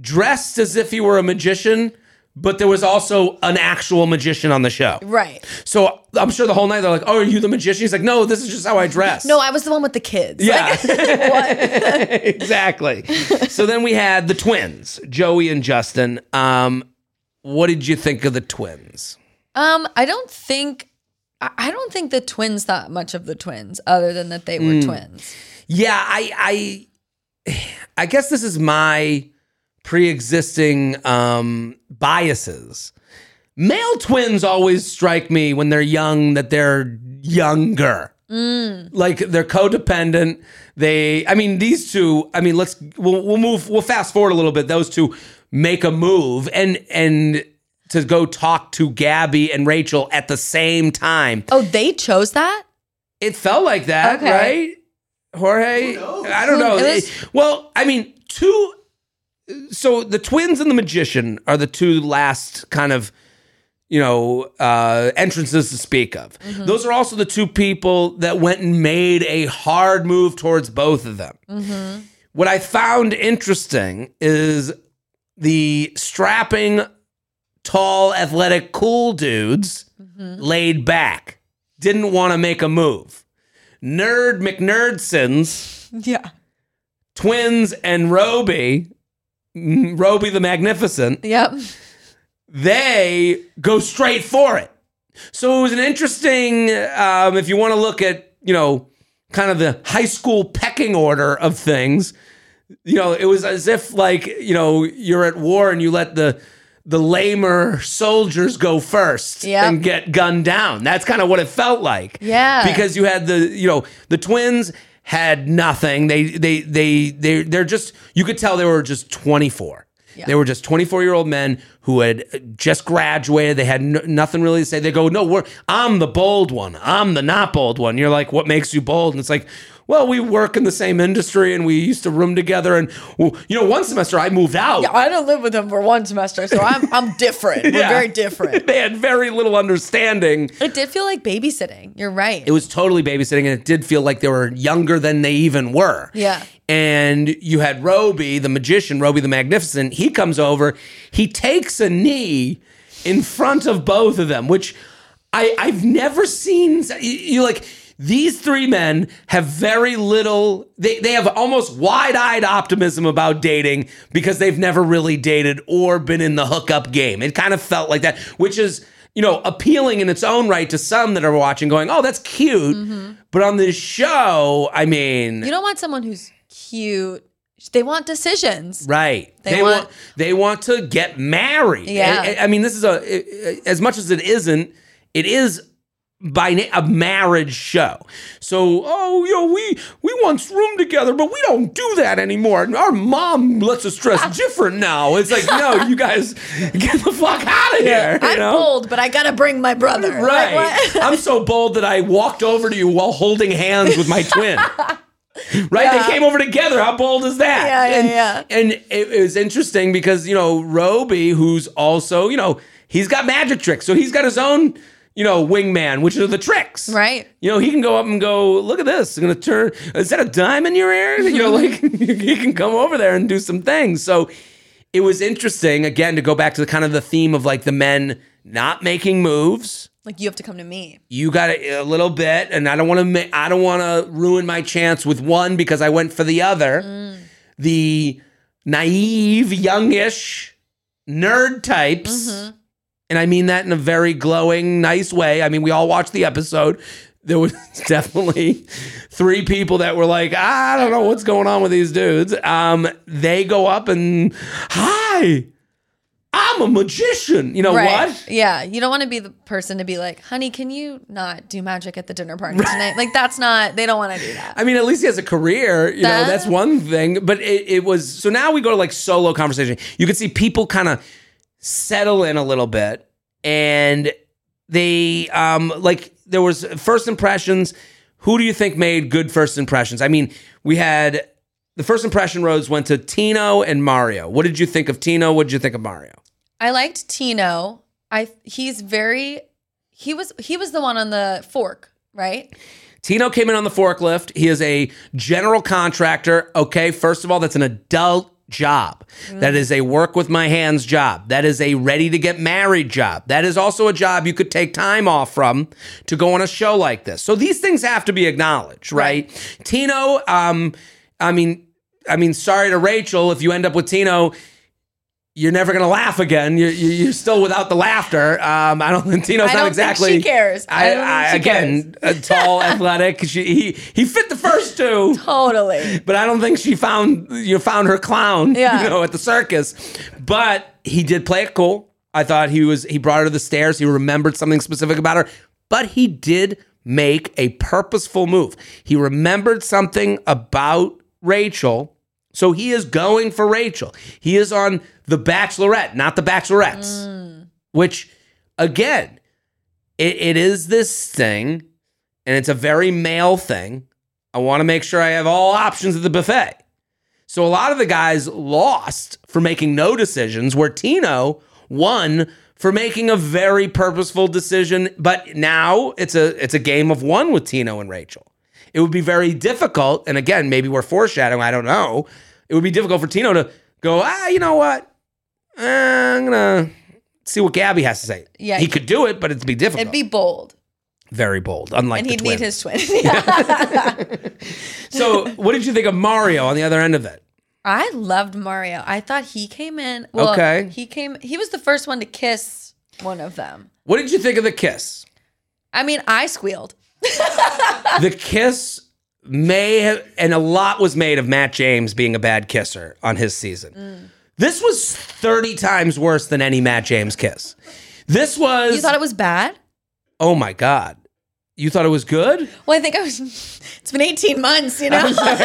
dressed as if he were a magician, but there was also an actual magician on the show. Right. So I'm sure the whole night they're like, oh, are you the magician? He's like, no, this is just how I dress. No, I was the one with the kids. Yeah. Like, what? Exactly. So then we had the twins, Joey and Justin. Um, what did you think of the twins? Um, I don't think, I don't think the twins thought much of the twins other than that they were mm. twins. Yeah, I, I, I guess this is my pre-existing um, biases. Male twins always strike me when they're young that they're younger. Mm. Like they're codependent. They, I mean, these two, I mean, let's, we'll, we'll move, we'll fast forward a little bit. Those two make a move and, and to go talk to Gabby and Rachel at the same time. Oh, they chose that? It felt like that, okay. Right? Jorge? I don't know. Was- well, I mean, two so the twins and the magician are the two last kind of, you know, uh, entrances to speak of. Mm-hmm. Those are also the two people that went and made a hard move towards both of them. Mm-hmm. What I found interesting is the strapping, tall, athletic, cool dudes mm-hmm. laid back, didn't want to make a move. Nerd McNerdsons, yeah, Twins and Roby, Roby the Magnificent, yep, they go straight for it. So it was an interesting, um, if you want to look at, you know, kind of the high school pecking order of things, you know, it was as if, like, you know, you're at war and you let the the lamer soldiers go first yep. and get gunned down. That's kind of what it felt like. Yeah. Because you had the, you know, the twins had nothing. They, they, they, they, they're just, you could tell they were just twenty-four. Yeah. They were just twenty-four-year-old men who had just graduated. They had n- nothing really to say. They go, no, we're, I'm the bold one. I'm the not bold one. You're like, what makes you bold? And it's like, well, we work in the same industry and we used to room together. And, well, you know, one semester I moved out. Yeah, I didn't live with them for one semester, so I'm I'm different. We're yeah. very different. They had very little understanding. It did feel like babysitting. You're right. It was totally babysitting, and it did feel like they were younger than they even were. Yeah. And you had Roby, the magician, Roby the Magnificent. He comes over. He takes a knee in front of both of them, which I, I've never seen. You like... These three men have very little, they, they have almost wide-eyed optimism about dating because they've never really dated or been in the hookup game. It kind of felt like that, which is, you know, appealing in its own right to some that are watching going, oh, that's cute. Mm-hmm. But on this show, I mean. You don't want someone who's cute. They want decisions. Right. They, they want, want They want to get married. Yeah. I, I mean, this is a, as much as it isn't, it is by na- a marriage show. So, oh, you know, we we once roomed together, but we don't do that anymore. And our mom lets us dress different now. It's like, no, you guys get the fuck out of here. I'm you know? bold, but I gotta bring my brother. Right. Like, I'm so bold that I walked over to you while holding hands with my twin. Right? Yeah. They came over together. How bold is that? Yeah, yeah, and, yeah. And it, it was interesting because, you know, Roby, who's also, you know, he's got magic tricks. So he's got his own, you know, wingman, which are the tricks. Right. You know, he can go up and go, look at this. I'm going to turn. Is that a dime in your ear? You know, like he can come over there and do some things. So it was interesting, again, to go back to the kind of the theme of like the men not making moves. Like you have to come to me. You got a, a little bit. And I don't want to ma- I don't want to ruin my chance with one because I went for the other. Mm. The naive, youngish nerd types. Mm-hmm. And I mean that in a very glowing, nice way. I mean, we all watched the episode. There was definitely three people that were like, I don't know what's going on with these dudes. Um, they go up and, hi, I'm a magician. You know right. what? Yeah. You don't want to be the person to be like, honey, can you not do magic at the dinner party right. tonight? Like, that's not, they don't want to do that. I mean, at least he has a career. You that? know, that's one thing. But it, it was, so now we go to like solo conversation. You can see people kind of settle in a little bit, and they um like there was first impressions. Who do you think made good first impressions? I mean, we had the first impression roads went to Tino and Mario. What did you think of Tino? What did you think of Mario? I liked Tino. I he's very he was he was the one on the fork, right? Tino came in on the forklift. He is a general contractor. Okay, first of all, that's an adult job. Mm. That is a work with my hands job. That is a ready to get married job. That is also a job you could take time off from to go on a show like this. So these things have to be acknowledged, right? right. Tino, um, I mean, I mean, sorry to Rachel, if you end up with Tino, you're never going to laugh again. You're, you're still without the laughter. Um, I don't think Tino's I don't not exactly. Think she cares. I, I, I she again, cares. Tall, athletic. She, he he fit the first two totally. But I don't think she found you found her clown. Yeah. You know, at the circus. But he did play it cool. I thought he was. He brought her to the stairs. He remembered something specific about her. But he did make a purposeful move. He remembered something about Rachel. So he is going for Rachel. He is on The Bachelorette, not The Bachelorettes, mm. which, again, it, it is this thing, and it's a very male thing. I want to make sure I have all options at the buffet. So a lot of the guys lost for making no decisions, where Tino won for making a very purposeful decision. But now it's a it's a game of one with Tino and Rachel. It would be very difficult. And again, maybe we're foreshadowing, I don't know. It would be difficult for Tino to go, ah, you know what? Uh, I'm going to see what Gabby has to say. Yeah, he could do it, but it'd be difficult. It'd be bold. Very bold, unlike the twins. And he'd need his twin. Yeah. So what did you think of Mario on the other end of it? I loved Mario. I thought he came in. Well, okay. He came. He was the first one to kiss one of them. What did you think of the kiss? I mean, I squealed. The kiss may have, and a lot was made of Matt James being a bad kisser on his season. Mm. This was thirty times worse than any Matt James kiss. This was... You thought it was bad? Oh, my God. You thought it was good? Well, I think I was... It's been eighteen months, you know? Sorry.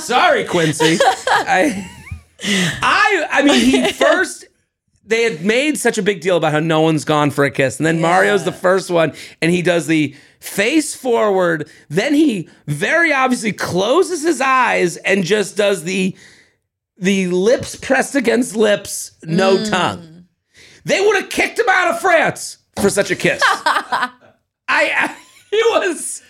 Sorry, Quincy. I, I, I mean, he first... They had made such a big deal about how no one's gone for a kiss. And then yeah. Mario's the first one, and he does the face forward. Then he very obviously closes his eyes and just does the the lips pressed against lips, no mm. tongue. They would have kicked him out of France for such a kiss. I, I it was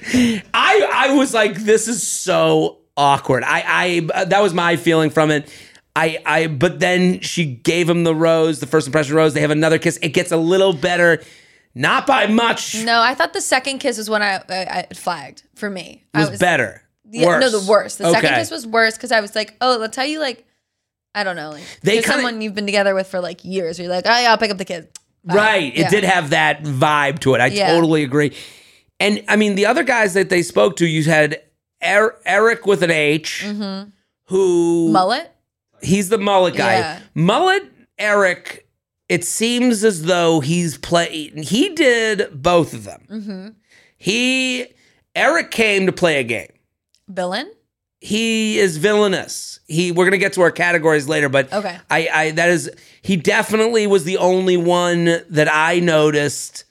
I I was like, this is so awkward. I I that was my feeling from it. I, I, but then she gave him the rose, the first impression rose. They have another kiss. It gets a little better, not by much. No, I thought the second kiss was when I, I, I flagged for me. Was, I was better. Yeah, worse. No, the worst. The okay. second kiss was worse because I was like, oh, that's how you like, I don't know. Like, they kinda, someone you've been together with for like years. You're like, oh, yeah, I'll pick up the kid. Bye. Right. Yeah. It did have that vibe to it. I yeah. totally agree. And I mean, the other guys that they spoke to, you had er- Eric with an H mm-hmm. who. Mullet? He's the mullet guy. Yeah. Mullet Eric, it seems as though he's playing. He did both of them. Mm-hmm. He, Eric came to play a game. Villain? He is villainous. He. We're going to get to our categories later, but okay. I, I that is, he definitely was the only one that I noticed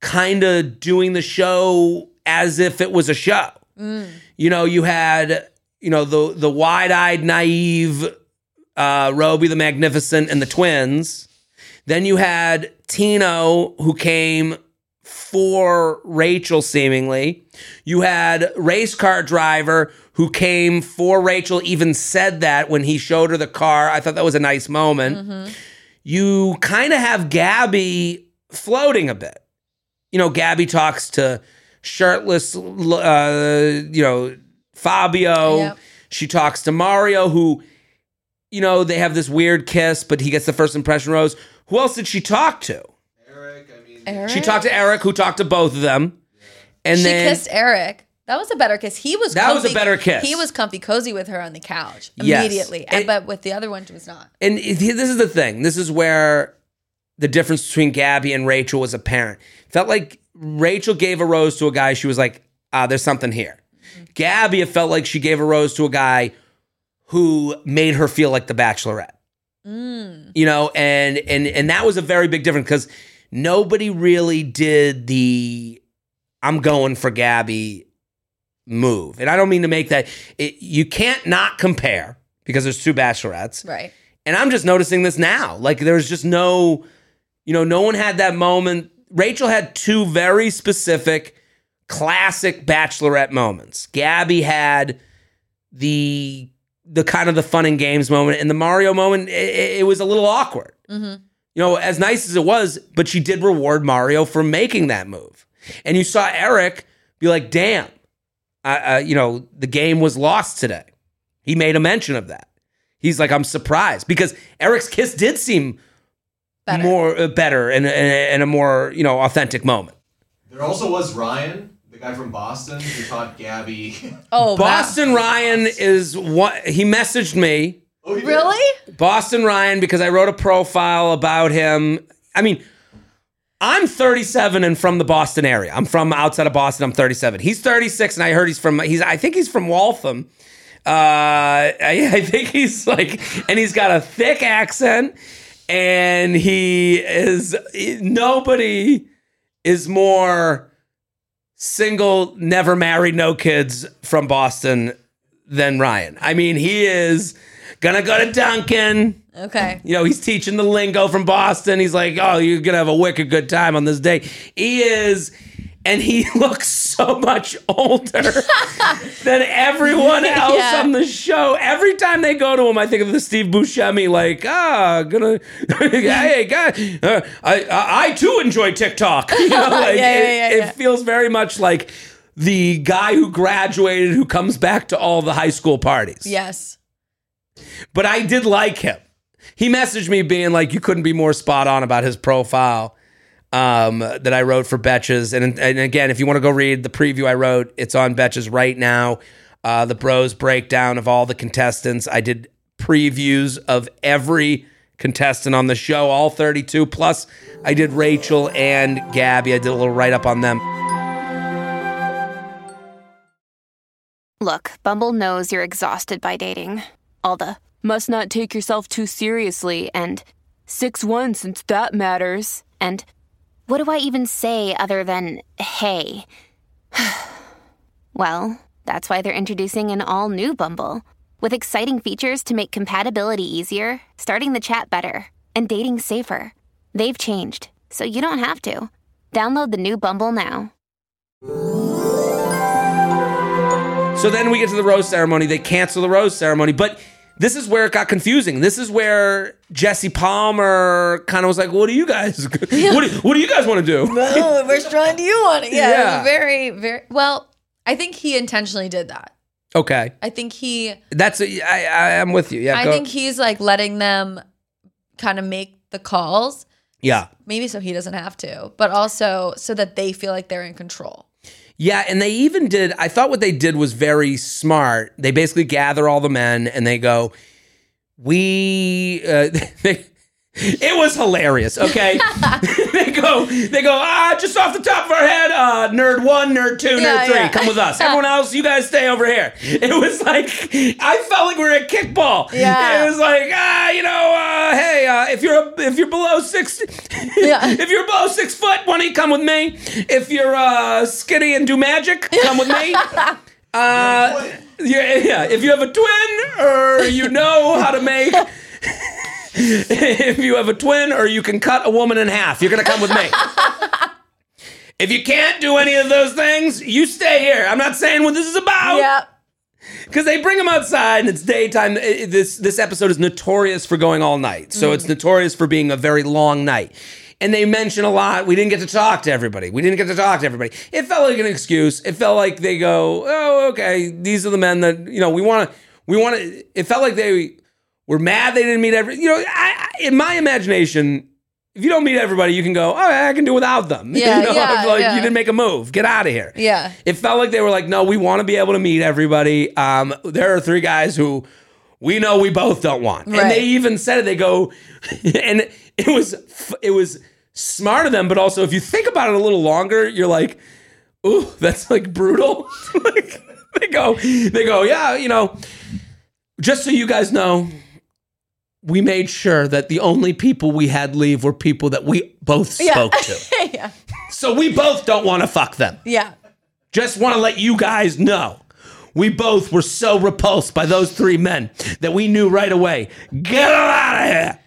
kind of doing the show as if it was a show. Mm. You know, you had... You know, the the wide-eyed, naive uh, Roby the Magnificent and the twins. Then you had Tino, who came for Rachel, seemingly. You had race car driver, who came for Rachel, even said that when he showed her the car. I thought that was a nice moment. Mm-hmm. You kind of have Gabby floating a bit. You know, Gabby talks to shirtless, uh, you know, Fabio, yep. She talks to Mario, who, you know, they have this weird kiss, but he gets the first impression rose. Who else did she talk to? Eric, I mean. Eric? She talked to Eric, who talked to both of them. Yeah. And she then, kissed Eric. That was a better kiss. He was That comfy, was a better kiss. He was comfy cozy with her on the couch immediately. Yes. And, but with the other one, she was not. And this is the thing. This is where the difference between Gabby and Rachel was apparent. Felt like Rachel gave a rose to a guy. She was like, ah, there's something here. Gabby, it felt like she gave a rose to a guy who made her feel like the Bachelorette. Mm. You know, and and and that was a very big difference because nobody really did the I'm going for Gabby move. And I don't mean to make that. It, you can't not compare because there's two Bachelorettes. Right. And I'm just noticing this now. Like there's just no, you know, no one had that moment. Rachel had two very specific classic Bachelorette moments. Gabby had the the kind of the fun and games moment, and the Mario moment, it, it was a little awkward. Mm-hmm. You know, as nice as it was, but she did reward Mario for making that move. And you saw Eric be like, damn, I, uh, you know, the game was lost today. He made a mention of that. He's like, I'm surprised, because Eric's kiss did seem better. more uh, better and, and, and a more, you know, authentic moment. There also was Ryan. The guy from Boston who taught Gabby. Oh, Boston wow. Ryan is what he messaged me. Oh, he really? Did? Boston Ryan, because I wrote a profile about him. I mean, I'm thirty-seven and from the Boston area. I'm from outside of Boston. I'm thirty-seven. He's thirty-six, and I heard he's from. He's. I think he's from Waltham. Uh, I, I think he's like, and he's got a thick accent, and he is nobody is more. Single, never married, no kids from Boston than Ryan. I mean, he is gonna go to Duncan. Okay. You know, he's teaching the lingo from Boston. He's like, oh, you're gonna have a wicked good time on this day. He is, and he looks so much older than everyone else yeah. on the show. Every time they go to him, I think of the Steve Buscemi, like, ah, oh, gonna, hey, God, uh, I, I, I too enjoy TikTok. You know, like, yeah, yeah, yeah, it, yeah. it feels very much like the guy who graduated who comes back to all the high school parties. Yes. But I did like him. He messaged me being like, you couldn't be more spot on about his profile um, that I wrote for Betches. And, and again, if you want to go read the preview I wrote, it's on Betches right now. Uh, the bros breakdown of all the contestants. I did previews of every contestant on the show, all thirty-two. Plus, I did Rachel and Gabby. I did a little write-up on them. Look, Bumble knows you're exhausted by dating. All the, must not take yourself too seriously, and six one since that matters, and what do I even say other than, hey? Well, that's why they're introducing an all-new Bumble, with exciting features to make compatibility easier, starting the chat better, and dating safer. They've changed, so you don't have to. Download the new Bumble now. So then we get to the rose ceremony. They cancel the rose ceremony. But this is where it got confusing. This is where Jesse Palmer kind of was like, what do you guys yeah. what, do, what do you guys want to do? No, which one do you want to yeah, yeah. Very, very. Well, I think he intentionally did that. Okay. I think he. That's, a, I, I am with you. Yeah. I go. think he's like letting them kind of make the calls. Yeah. Maybe so he doesn't have to, but also so that they feel like they're in control. Yeah, and they even did, I thought what they did was very smart. They basically gather all the men and they go, we, uh, they, it was hilarious, okay? they go, they go, ah, just off the top of our head, uh, nerd one, nerd two, yeah, nerd three, yeah. come with us. Everyone else, you guys stay over here. It was like, I felt like we were at kickball. Yeah. It was like, ah, you know, uh, hey, uh, if you're a, if you're below six, yeah. if you're below six foot, why don't you come with me? If you're uh, skinny and do magic, come with me. uh, yeah, yeah. If you have a twin or you know how to make... If you have a twin or you can cut a woman in half, you're going to come with me. If you can't do any of those things, you stay here. I'm not saying what this is about. Yep. Because they bring them outside and it's daytime. This, this episode is notorious for going all night. So mm. it's notorious for being a very long night. And they mention a lot. We didn't get to talk to everybody. We didn't get to talk to everybody. It felt like an excuse. It felt like they go, oh, okay, these are the men that, you know, we want to, we want to, it felt like they... We're mad they didn't meet every. You know, I, I, in my imagination, if you don't meet everybody, you can go, oh, I can do without them. Yeah, you know, yeah, like, yeah. You didn't make a move. Get out of here. Yeah. It felt like they were like, no, we want to be able to meet everybody. Um, there are three guys who we know we both don't want. Right. And they even said it. They go, and it was it was smart of them. But also, if you think about it a little longer, you're like, ooh, that's like brutal. like, they go, they go, yeah, you know, just so you guys know, we made sure that the only people we had leave were people that we both spoke yeah. to. yeah. So we both don't want to fuck them. Yeah. Just want to let you guys know. We both were so repulsed by those three men that we knew right away, get out of here.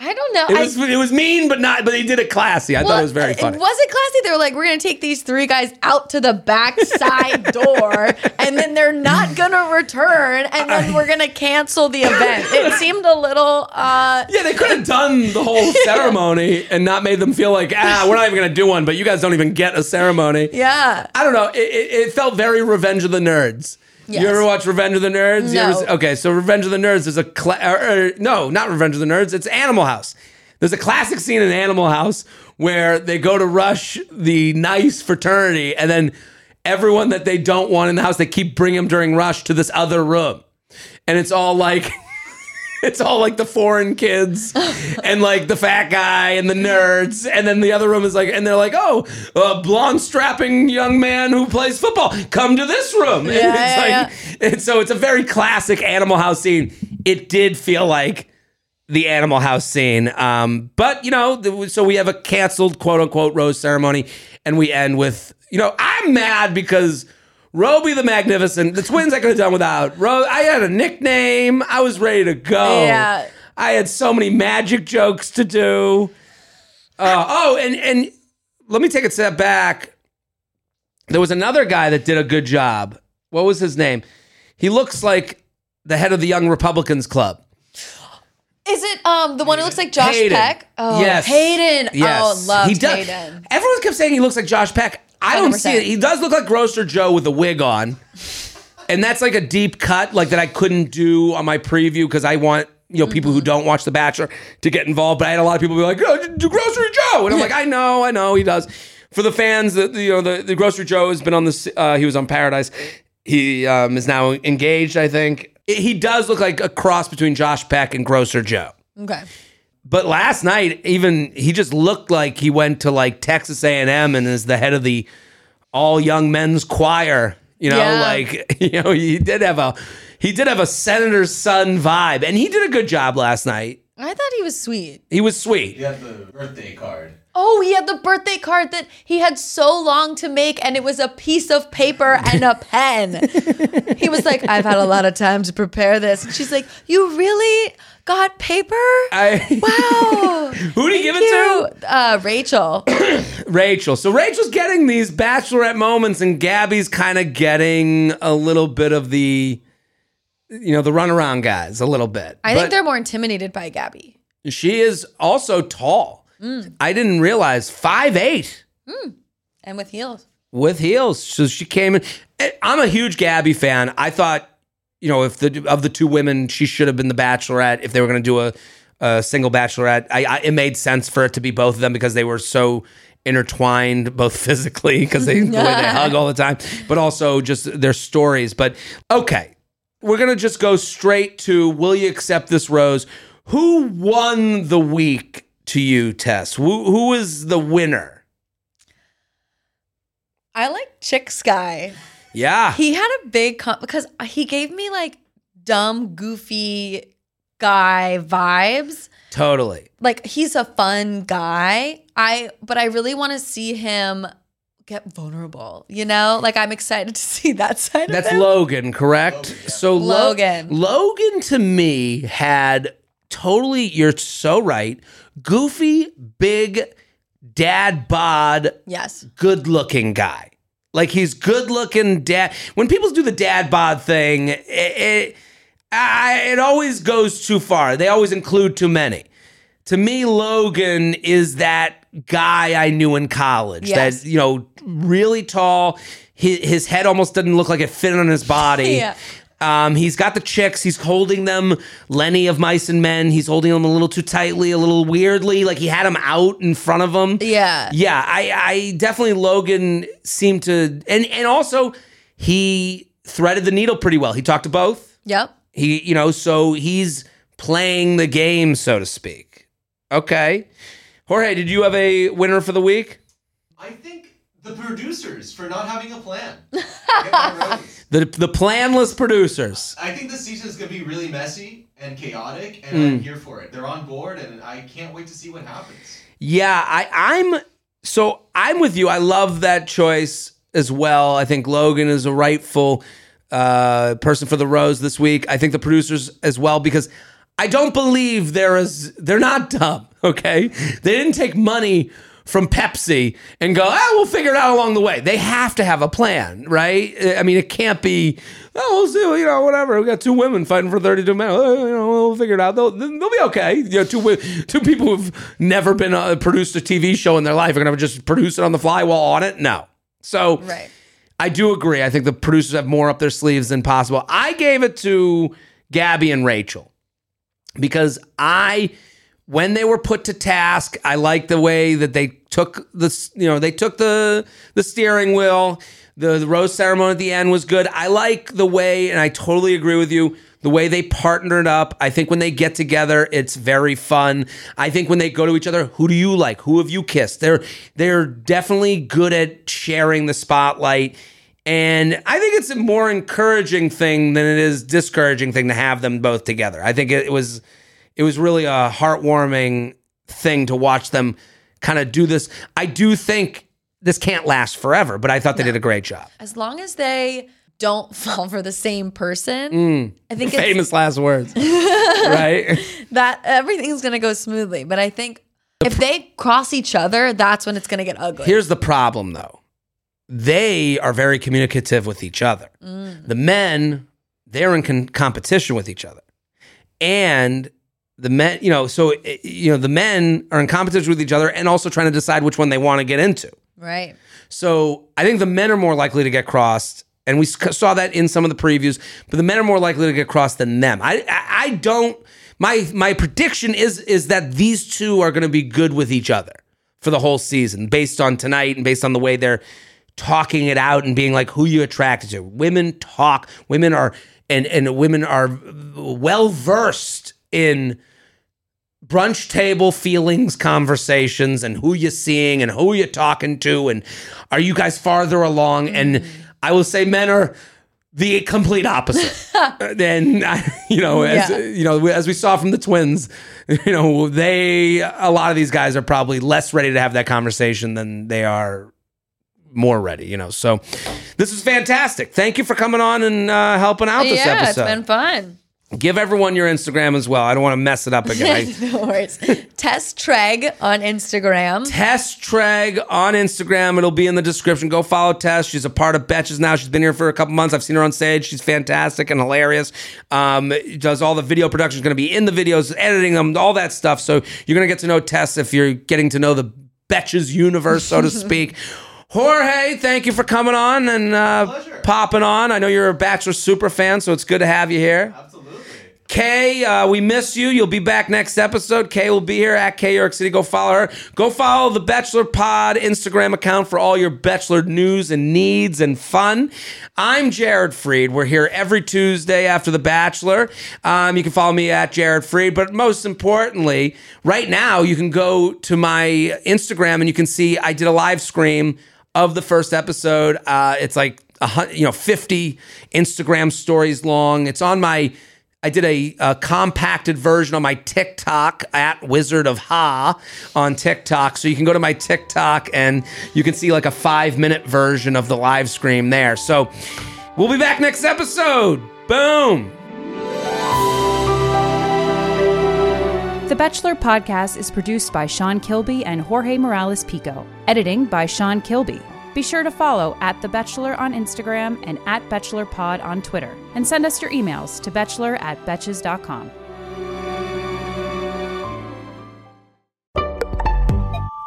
I don't know. It was, I, it was mean, but not. But they did it classy. I well, thought it was very funny. Was it classy? They were like, we're going to take these three guys out to the back side door, and then they're not going to return, and then we're going to cancel the event. It seemed a little... Uh, yeah, they could have done the whole ceremony and not made them feel like, ah, we're not even going to do one, but you guys don't even get a ceremony. Yeah. I don't know. It, it, it felt very Revenge of the Nerds. Yes. You ever watch Revenge of the Nerds? No. You ever, okay, so Revenge of the Nerds is a... Cla- or, or, no, not Revenge of the Nerds. It's Animal House. There's a classic scene in Animal House where they go to rush the nice fraternity, and then everyone that they don't want in the house, they keep bringing them during rush to this other room. And it's all like... It's all like the foreign kids and like the fat guy and the nerds. And then the other room is like, and they're like, oh, a blonde strapping young man who plays football, come to this room. Yeah, and, it's yeah, like, yeah. and so it's a very classic Animal House scene. It did feel like the Animal House scene. Um, but, you know, so we have a canceled, quote unquote, rose ceremony. And we end with, you know, I'm mad because Roby the Magnificent. The twins I could have done without. Ro- I had a nickname. I was ready to go. Yeah. I had so many magic jokes to do. Uh, oh, and, and let me take a step back. There was another guy that did a good job. What was his name? He looks like the head of the Young Republicans Club. Is it um the one Hayden. Who looks like Josh Hayden. Peck? Oh, yes. Hayden. Yes. Oh, love Hayden. Everyone kept saying he looks like Josh Peck. I one hundred percent don't see it. He does look like Grocer Joe with a wig on. And that's like a deep cut like that I couldn't do on my preview because I want, you know, mm-hmm. people who don't watch The Bachelor to get involved. But I had a lot of people be like, oh, do Grocer Joe. And I'm like, I know, I know, he does. For the fans, the, you know, the, the Grocer Joe has been on this, uh, he was on Paradise. He um, is now engaged, I think. He does look like a cross between Josh Peck and Grocer Joe. Okay. But last night, even, he just looked like he went to, like, Texas A and M and is the head of the All Young Men's Choir. You know, yeah. like, you know, he did have a, he did have a senator's son vibe. And he did a good job last night. I thought he was sweet. He was sweet. He had the birthday card. Oh, he had the birthday card that he had so long to make, and it was a piece of paper and a pen. He was like, I've had a lot of time to prepare this. And she's like, you really got paper? I, wow. Who did he give it you. to? Uh, Rachel. Rachel. So Rachel's getting these bachelorette moments, and Gabby's kind of getting a little bit of the, you know, the runaround guys a little bit. I but think they're more intimidated by Gabby. She is also tall. Mm. I didn't realize five eight Mm. And with heels. With heels. So she came in. I'm a huge Gabby fan. I thought, you know, if the of the two women, she should have been the Bachelorette. If they were going to do a, a single Bachelorette, I, I, it made sense for it to be both of them because they were so intertwined, both physically because they the way they hug all the time, but also just their stories. But okay, we're gonna just go straight to will you accept this rose? Who won the week? To you, Tess. Who who is the winner? I like Chick's guy. Yeah. He had a big com- because he gave me like dumb, goofy guy vibes. Totally. Like he's a fun guy. I but I really want to see him get vulnerable, you know? Like I'm excited to see that side That's of him. That's Logan, correct? Logan, yeah. So Logan. Lo- Logan to me had totally, you're so right. Goofy, big, dad bod, yes, good-looking guy. Like, he's good-looking dad. When people do the dad bod thing, it, it, I, it always goes too far. They always include too many. To me, Logan is that guy I knew in college. Yes. That, you know, really tall. His, his head almost didn't look like it fit on his body. Yeah. Um, he's got the chicks. He's holding them, Lenny of Mice and Men. He's holding them a little too tightly, a little weirdly. Like he had them out in front of him. Yeah. Yeah. I, I definitely, Logan seemed to, and, and also he threaded the needle pretty well. He talked to both. Yep. He, you know, so he's playing the game, so to speak. Okay. Jorge, did you have a winner for the week? I think. The producers for not having a plan. the the planless producers. I think this season is going to be really messy and chaotic, and mm. I'm here for it. They're on board, and I can't wait to see what happens. Yeah, I, I'm so I'm with you. I love that choice as well. I think Logan is a rightful uh, person for the rose this week. I think the producers as well because I don't believe there is. They're not dumb. Okay, they didn't take money from Pepsi and go, oh, we'll figure it out along the way. They have to have a plan, right? I mean, it can't be, oh, we'll see, you know, whatever. We got two women fighting for thirty-two minutes Oh, you know, we'll figure it out. They'll, they'll be okay. You know, two two people who've never been uh, produced a T V show in their life are going to just produce it on the fly while on it. No. So right. I do agree. I think the producers have more up their sleeves than possible. I gave it to Gabby and Rachel because I... When they were put to task, I liked the way that they took the, you know, they took the the steering wheel. The, the rose ceremony at the end was good. I like the way, and I totally agree with you, the way they partnered up. I think when they get together, it's very fun. I think when they go to each other, who do you like? Who have you kissed? They're they're definitely good at sharing the spotlight. And I think it's a more encouraging thing than it is discouraging thing to have them both together. I think it, it was... It was really a heartwarming thing to watch them kind of do this. I do think this can't last forever, but I thought no. they did a great job. As long as they don't fall for the same person. Mm. I think it's, famous last words, right? That everything's going to go smoothly. But I think the if pr- they cross each other, that's when it's going to get ugly. Here's the problem though. They are very communicative with each other. Mm. The men, they're in con- competition with each other. And the men, you know, so, you know, the men are in competition with each other and also trying to decide which one they want to get into. Right. So I think the men are more likely to get crossed. And we saw that in some of the previews, but the men are more likely to get crossed than them. I I, I don't, my my prediction is is that these two are going to be good with each other for the whole season based on tonight and based on the way they're talking it out and being like who you attracted to. Women talk, women are, and, and women are well-versed in brunch table feelings, conversations, and who you're seeing and who you're talking to and are you guys farther along? And mm-hmm. I will say men are the complete opposite. And, you know, as, yeah. you know, as we saw from the twins, you know, they, a lot of these guys are probably less ready to have that conversation than they are more ready, you know. So this is fantastic. Thank you for coming on and uh, helping out this yeah, episode. Yeah, it's been fun. Give everyone your Instagram as well. I don't want to mess it up again. No worries. Tess Treg on Instagram. Tess Treg on Instagram. It'll be in the description. Go follow Tess. She's a part of Betches now. She's been here for a couple months. I've seen her on stage. She's fantastic and hilarious. Um, does all the video production. She's going to be in the videos, editing them, all that stuff. So you're going to get to know Tess if you're getting to know the Betches universe, so to speak. Jorge, thank you for coming on and uh, popping on. I know you're a Bachelor super fan, so it's good to have you here. Absolutely. Kay, uh, we miss you. You'll be back next episode. Kay will be here at Kay York City. Go follow her. Go follow the Bachelor Pod Instagram account for all your Bachelor news and needs and fun. I'm Jared Freed. We're here every Tuesday after The Bachelor. Um, you can follow me at Jared Freed. But most importantly, right now, you can go to my Instagram and you can see I did a live stream of the first episode. Uh, it's like a, you know fifty Instagram stories long. It's on my... I did a, a compacted version on my TikTok at Wizard of Ha on TikTok. So you can go to my TikTok and you can see like a five minute version of the live stream there. So we'll be back next episode. Boom. The Bachelor Podcast is produced by Sean Kilby and Jorge Morales Pico. Editing by Sean Kilby. Be sure to follow at The Bachelor on Instagram and at BachelorPod on Twitter. And send us your emails to bachelor at betches.com.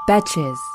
Betches.